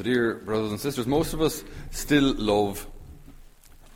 So dear brothers and sisters, most of us still love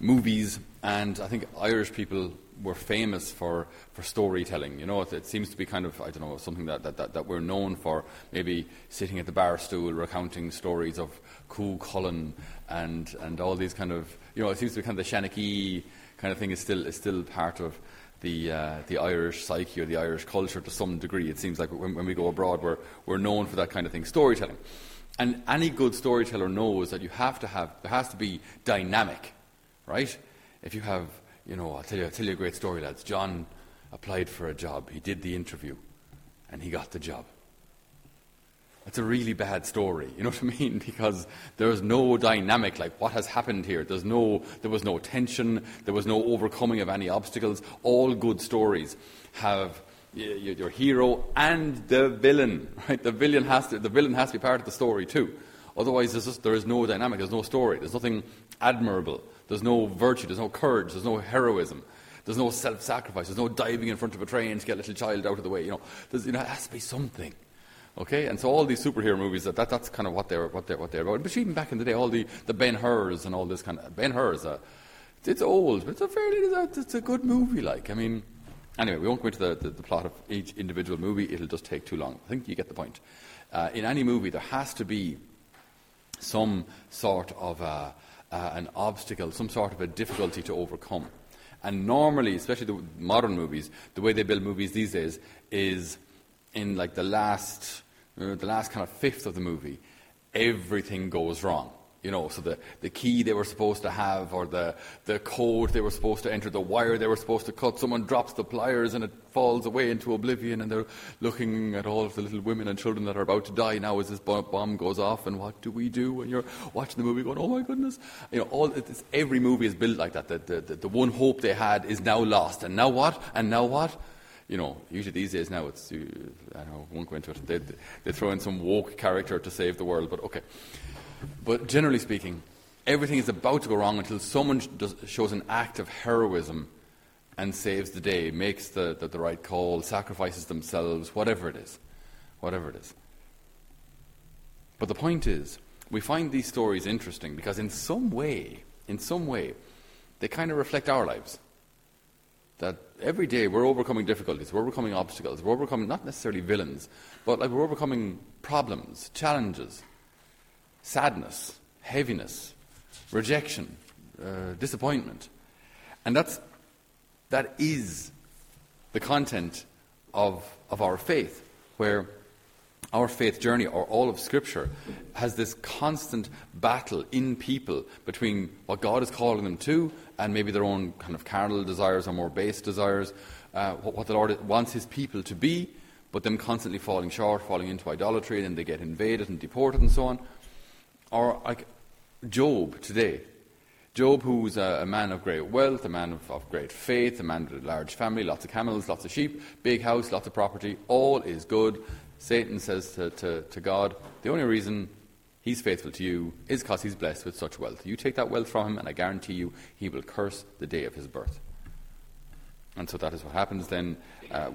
movies, and I think Irish people were famous for storytelling. You know, it seems to be kind of, I don't know, something that we're known for, maybe sitting at the bar stool recounting stories of Cú Chulainn and all these kind of, you know, it seems to be kind of the Shanachee kind of thing is still part of the Irish psyche or the Irish culture to some degree. It seems like when we go abroad, we're known for that kind of thing, storytelling. And any good storyteller knows that there has to be dynamic, right? If you have, you know, I'll tell you a great story, lads. John applied for a job. He did the interview, and he got the job. That's a really bad story, you know what I mean? Because there's no dynamic, like what has happened here. There was no tension. There was no overcoming of any obstacles. All good stories have your hero and the villain, right? The villain has to be part of the story too. Otherwise, there is no dynamic. There's no story. There's nothing admirable. There's no virtue. There's no courage. There's no heroism. There's no self-sacrifice. There's no diving in front of a train to get a little child out of the way. You know, it has to be something. Okay, and so all these superhero movies, that's kind of what they're about. But even back in the day, all the Ben Hurs and all this kind of Ben Hur's. It's old, but it's a good movie. Like, I mean, anyway, we won't go into the plot of each individual movie. It'll just take too long. I think you get the point. In any movie, there has to be some sort of an obstacle, some sort of a difficulty to overcome. And normally, especially the modern movies, the way they build movies these days is in like the last kind of fifth of the movie, everything goes wrong. You know, so the key they were supposed to have, or the code they were supposed to enter, the wire they were supposed to cut, someone drops the pliers and it falls away into oblivion, and they're looking at all of the little women and children that are about to die now as this bomb goes off, and what do we do? When you're watching the movie going, oh my goodness. You know, every movie is built like that. The one hope they had is now lost, and now what? And now what? You know, usually these days now it's, I don't know, I won't go into it. They throw in some woke character to save the world, but okay. But generally speaking, everything is about to go wrong until someone shows an act of heroism and saves the day, makes the right call, sacrifices themselves, whatever it is. But the point is, we find these stories interesting because in some way, they kind of reflect our lives. That every day we're overcoming difficulties, we're overcoming obstacles, we're overcoming not necessarily villains, but like we're overcoming problems, challenges, sadness, heaviness, rejection, disappointment. And that is the content of our faith, where our faith journey, or all of Scripture, has this constant battle in people between what God is calling them to and maybe their own kind of carnal desires or more base desires, what the Lord wants His people to be, but them constantly falling short, falling into idolatry, and then they get invaded and deported and so on. Or like Job today. Job, who's a man of great wealth, a man of great faith, a man with a large family, lots of camels, lots of sheep, big house, lots of property, all is good. Satan says to God, the only reason he's faithful to you is because he's blessed with such wealth. You take that wealth from him, and I guarantee you he will curse the day of his birth. And so that is what happens then.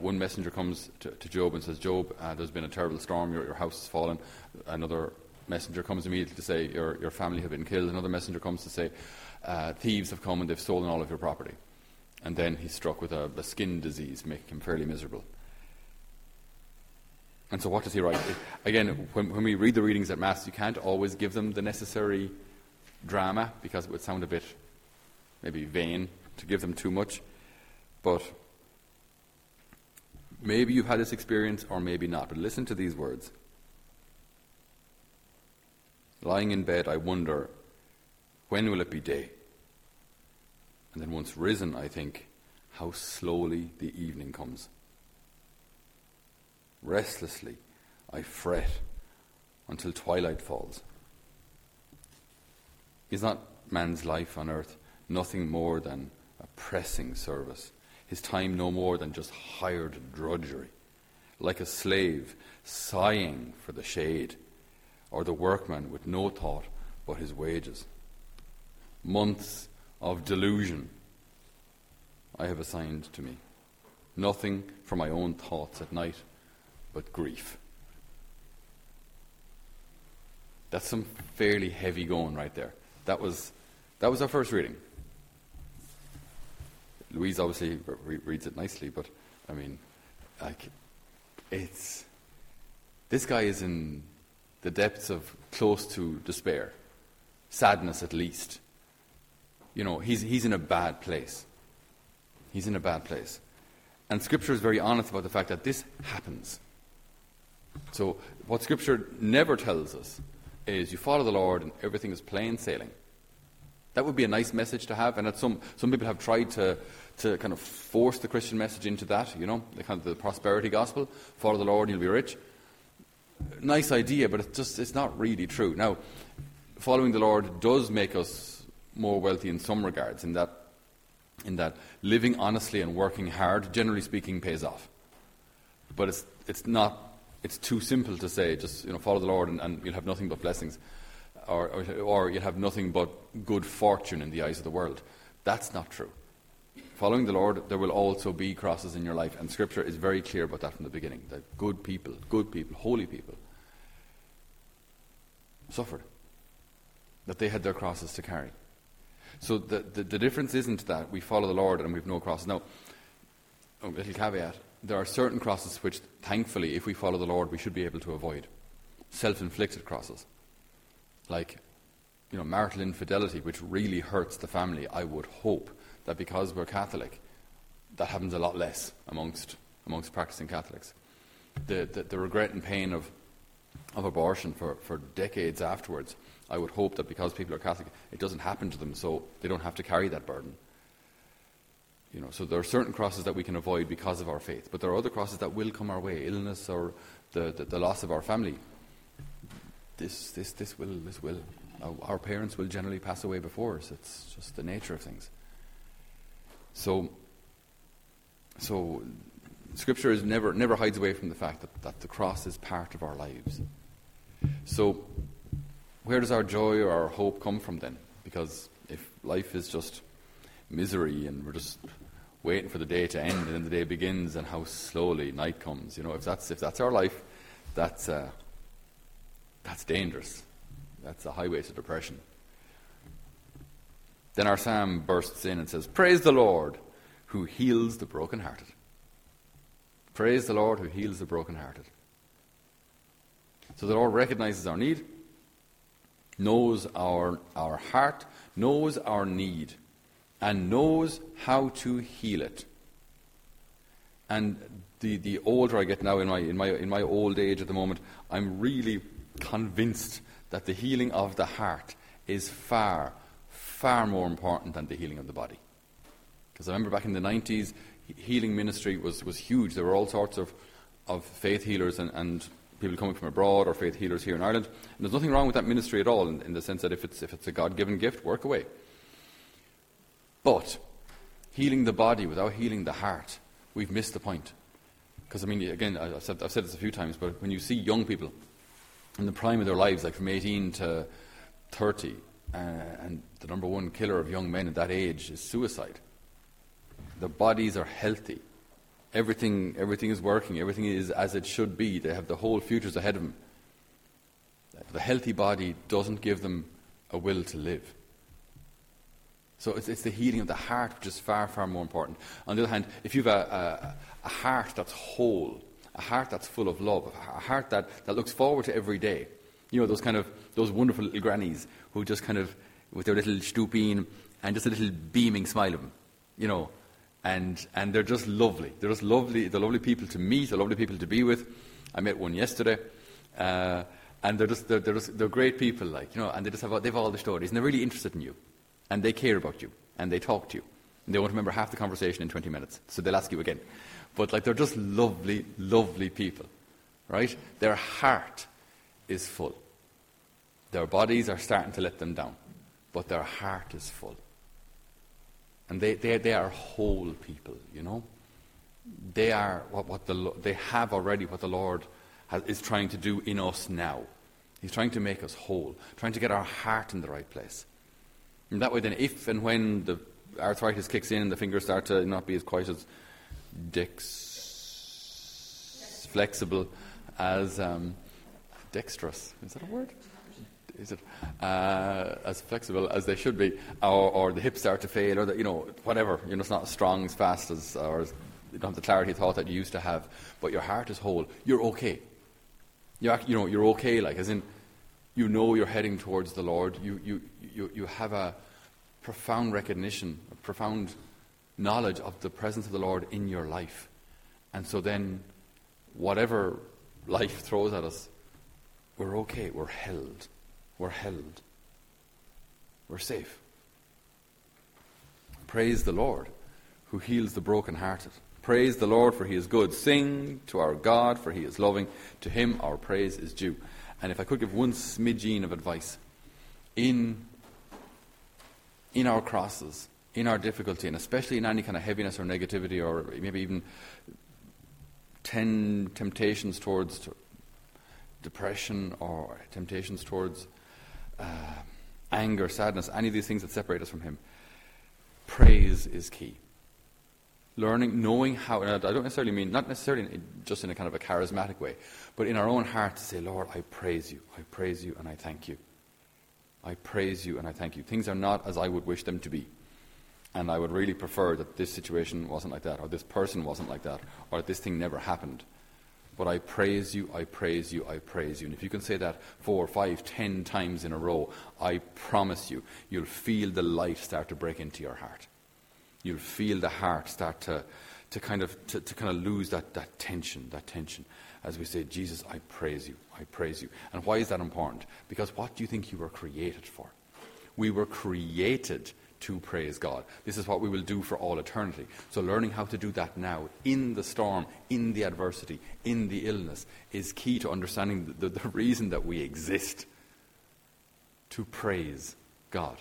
One messenger comes to Job and says, Job, there's been a terrible storm, your house has fallen. Another messenger comes immediately to say, your family have been killed. Another messenger comes to say, thieves have come and they've stolen all of your property. And then he's struck with a skin disease, making him fairly miserable. And so what does he write? Again, when we read the readings at Mass, you can't always give them the necessary drama, because it would sound a bit maybe vain to give them too much. But maybe you've had this experience, or maybe not. But listen to these words. Lying in bed, I wonder, when will it be day? And then once risen, I think, how slowly the evening comes. Restlessly, I fret until twilight falls. Is not man's life on earth nothing more than a pressing service? His time no more than just hired drudgery, like a slave sighing for the shade, or the workman with no thought but his wages. Months of delusion I have assigned to me, nothing for my own thoughts at night but grief. That's some fairly heavy going right there. That was our first reading. Louise obviously reads it nicely, but I mean, like, it's this guy is in the depths of close to despair, sadness at least. You know, he's in a bad place. He's in a bad place, and Scripture is very honest about the fact that this happens. So what Scripture never tells us is you follow the Lord and everything is plain sailing. That would be a nice message to have, and that some people have tried to kind of force the Christian message into that, you know, the kind of the prosperity gospel, follow the Lord and you'll be rich. Nice idea, but it's not really true. Now, following the Lord does make us more wealthy in some regards, in that living honestly and working hard, generally speaking, pays off. But it's too simple to say, just, you know, follow the Lord and you'll have nothing but blessings. Or you'll have nothing but good fortune in the eyes of the world. That's not true. Following the Lord, there will also be crosses in your life, and Scripture is very clear about that from the beginning, that good people, holy people, suffered, that they had their crosses to carry. So the difference isn't that we follow the Lord and we have no crosses. Now, a little caveat, there are certain crosses which, thankfully, if we follow the Lord, we should be able to avoid. Self-inflicted crosses. Like, you know, marital infidelity, which really hurts the family. I would hope that because we're Catholic, that happens a lot less amongst practicing Catholics. The regret and pain of abortion for decades afterwards, I would hope that because people are Catholic, it doesn't happen to them, so they don't have to carry that burden. You know, so there are certain crosses that we can avoid because of our faith, but there are other crosses that will come our way, illness or the loss of our family. This will. Our parents will generally pass away before us. It's just the nature of things. So Scripture is never hides away from the fact that the cross is part of our lives. So where does our joy or our hope come from then? Because if life is just misery and we're just waiting for the day to end and then the day begins and how slowly night comes, you know, if that's our life, that's dangerous. That's a highway to depression. Then our psalm bursts in and says, "Praise the Lord who heals the brokenhearted." Praise the Lord who heals the brokenhearted. So the Lord recognizes our need, knows our heart, knows our need, and knows how to heal it. And the older I get now in my old age at the moment, I'm really convinced that the healing of the heart is far, far more important than the healing of the body. Because I remember back in the 90s, healing ministry was huge. There were all sorts of faith healers and people coming from abroad or faith healers here in Ireland. And there's nothing wrong with that ministry at all in the sense that if it's a God-given gift, work away. But healing the body without healing the heart, we've missed the point. Because, I mean, again, I've said this a few times, but when you see young people in the prime of their lives, like from 18 to 30, and the number one killer of young men at that age is suicide. Their bodies are healthy. Everything is working. Everything is as it should be. They have the whole futures ahead of them. The healthy body doesn't give them a will to live. So it's the healing of the heart which is far, far more important. On the other hand, if you have a heart that's whole, a heart that's full of love, a heart that looks forward to every day. You know, those wonderful little grannies who just kind of, with their little stoopeen and just a little beaming smile of them, you know, and they're just lovely. They're just lovely. They're lovely people to meet. They're lovely people to be with. I met one yesterday, and they're great people, like, you know, and they've all the stories, and they're really interested in you, and they care about you, and they talk to you, and they won't remember half the conversation in 20 minutes, so they'll ask you again. But like, they're just lovely, lovely people, right? Their heart is full. Their bodies are starting to let them down, but their heart is full. And they are whole people, you know. They are they have already what the Lord is trying to do in us now. He's trying to make us whole, trying to get our heart in the right place. And that way, then, if and when the arthritis kicks in and the fingers start to not be as quite as flexible as dexterous. Is that a word? is it as flexible as they should be, or the hips start to fail, or the, whatever. It's not as strong, as fast as, or as, you don't have the clarity of thought that you used to have. But your heart is whole. You're okay. You're okay. Like as in, you're heading towards the Lord. You have a profound recognition, a profound knowledge of the presence of the Lord in your life, and so then, whatever life throws at us, we're okay. We're held. We're safe. Praise the Lord who heals the brokenhearted. Praise the Lord, for he is good. Sing to our God, for he is loving. To him our praise is due. And if I could give one smidgen of advice, in our crosses, in our difficulty, and especially in any kind of heaviness or negativity, or maybe even 10 temptations towards depression or temptations towards anger, sadness, any of these things that separate us from him, praise is key. Knowing how, and I don't necessarily mean, not necessarily just in a kind of a charismatic way, but in our own hearts, say, Lord, I praise you and I thank you. I praise you and I thank you. Things are not as I would wish them to be. And I would really prefer that this situation wasn't like that, or this person wasn't like that, or this thing never happened. But I praise you, I praise you, I praise you. And if you can say that 4, 5, 10 times in a row, I promise you, you'll feel the light start to break into your heart. You'll feel the heart start to kind of lose that tension as we say, Jesus, I praise you, I praise you. And why is that important? Because what do you think you were created for? We were created to praise God. This is what we will do for all eternity. So learning how to do that now, in the storm, in the adversity, in the illness, is key to understanding the reason that we exist, to praise God.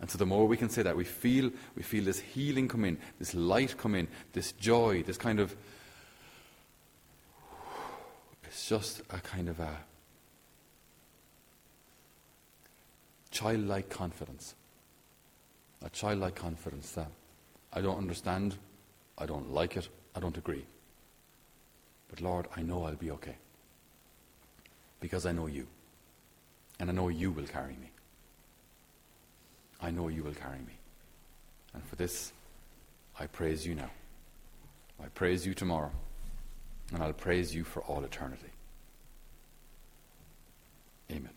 And so the more we can say that, we feel this healing come in, this light come in, this joy, this kind of, it's just a kind of a childlike confidence. A childlike confidence that I don't understand, I don't like it, I don't agree. But Lord, I know I'll be okay. Because I know you. And I know you will carry me. I know you will carry me. And for this, I praise you now. I praise you tomorrow. And I'll praise you for all eternity. Amen.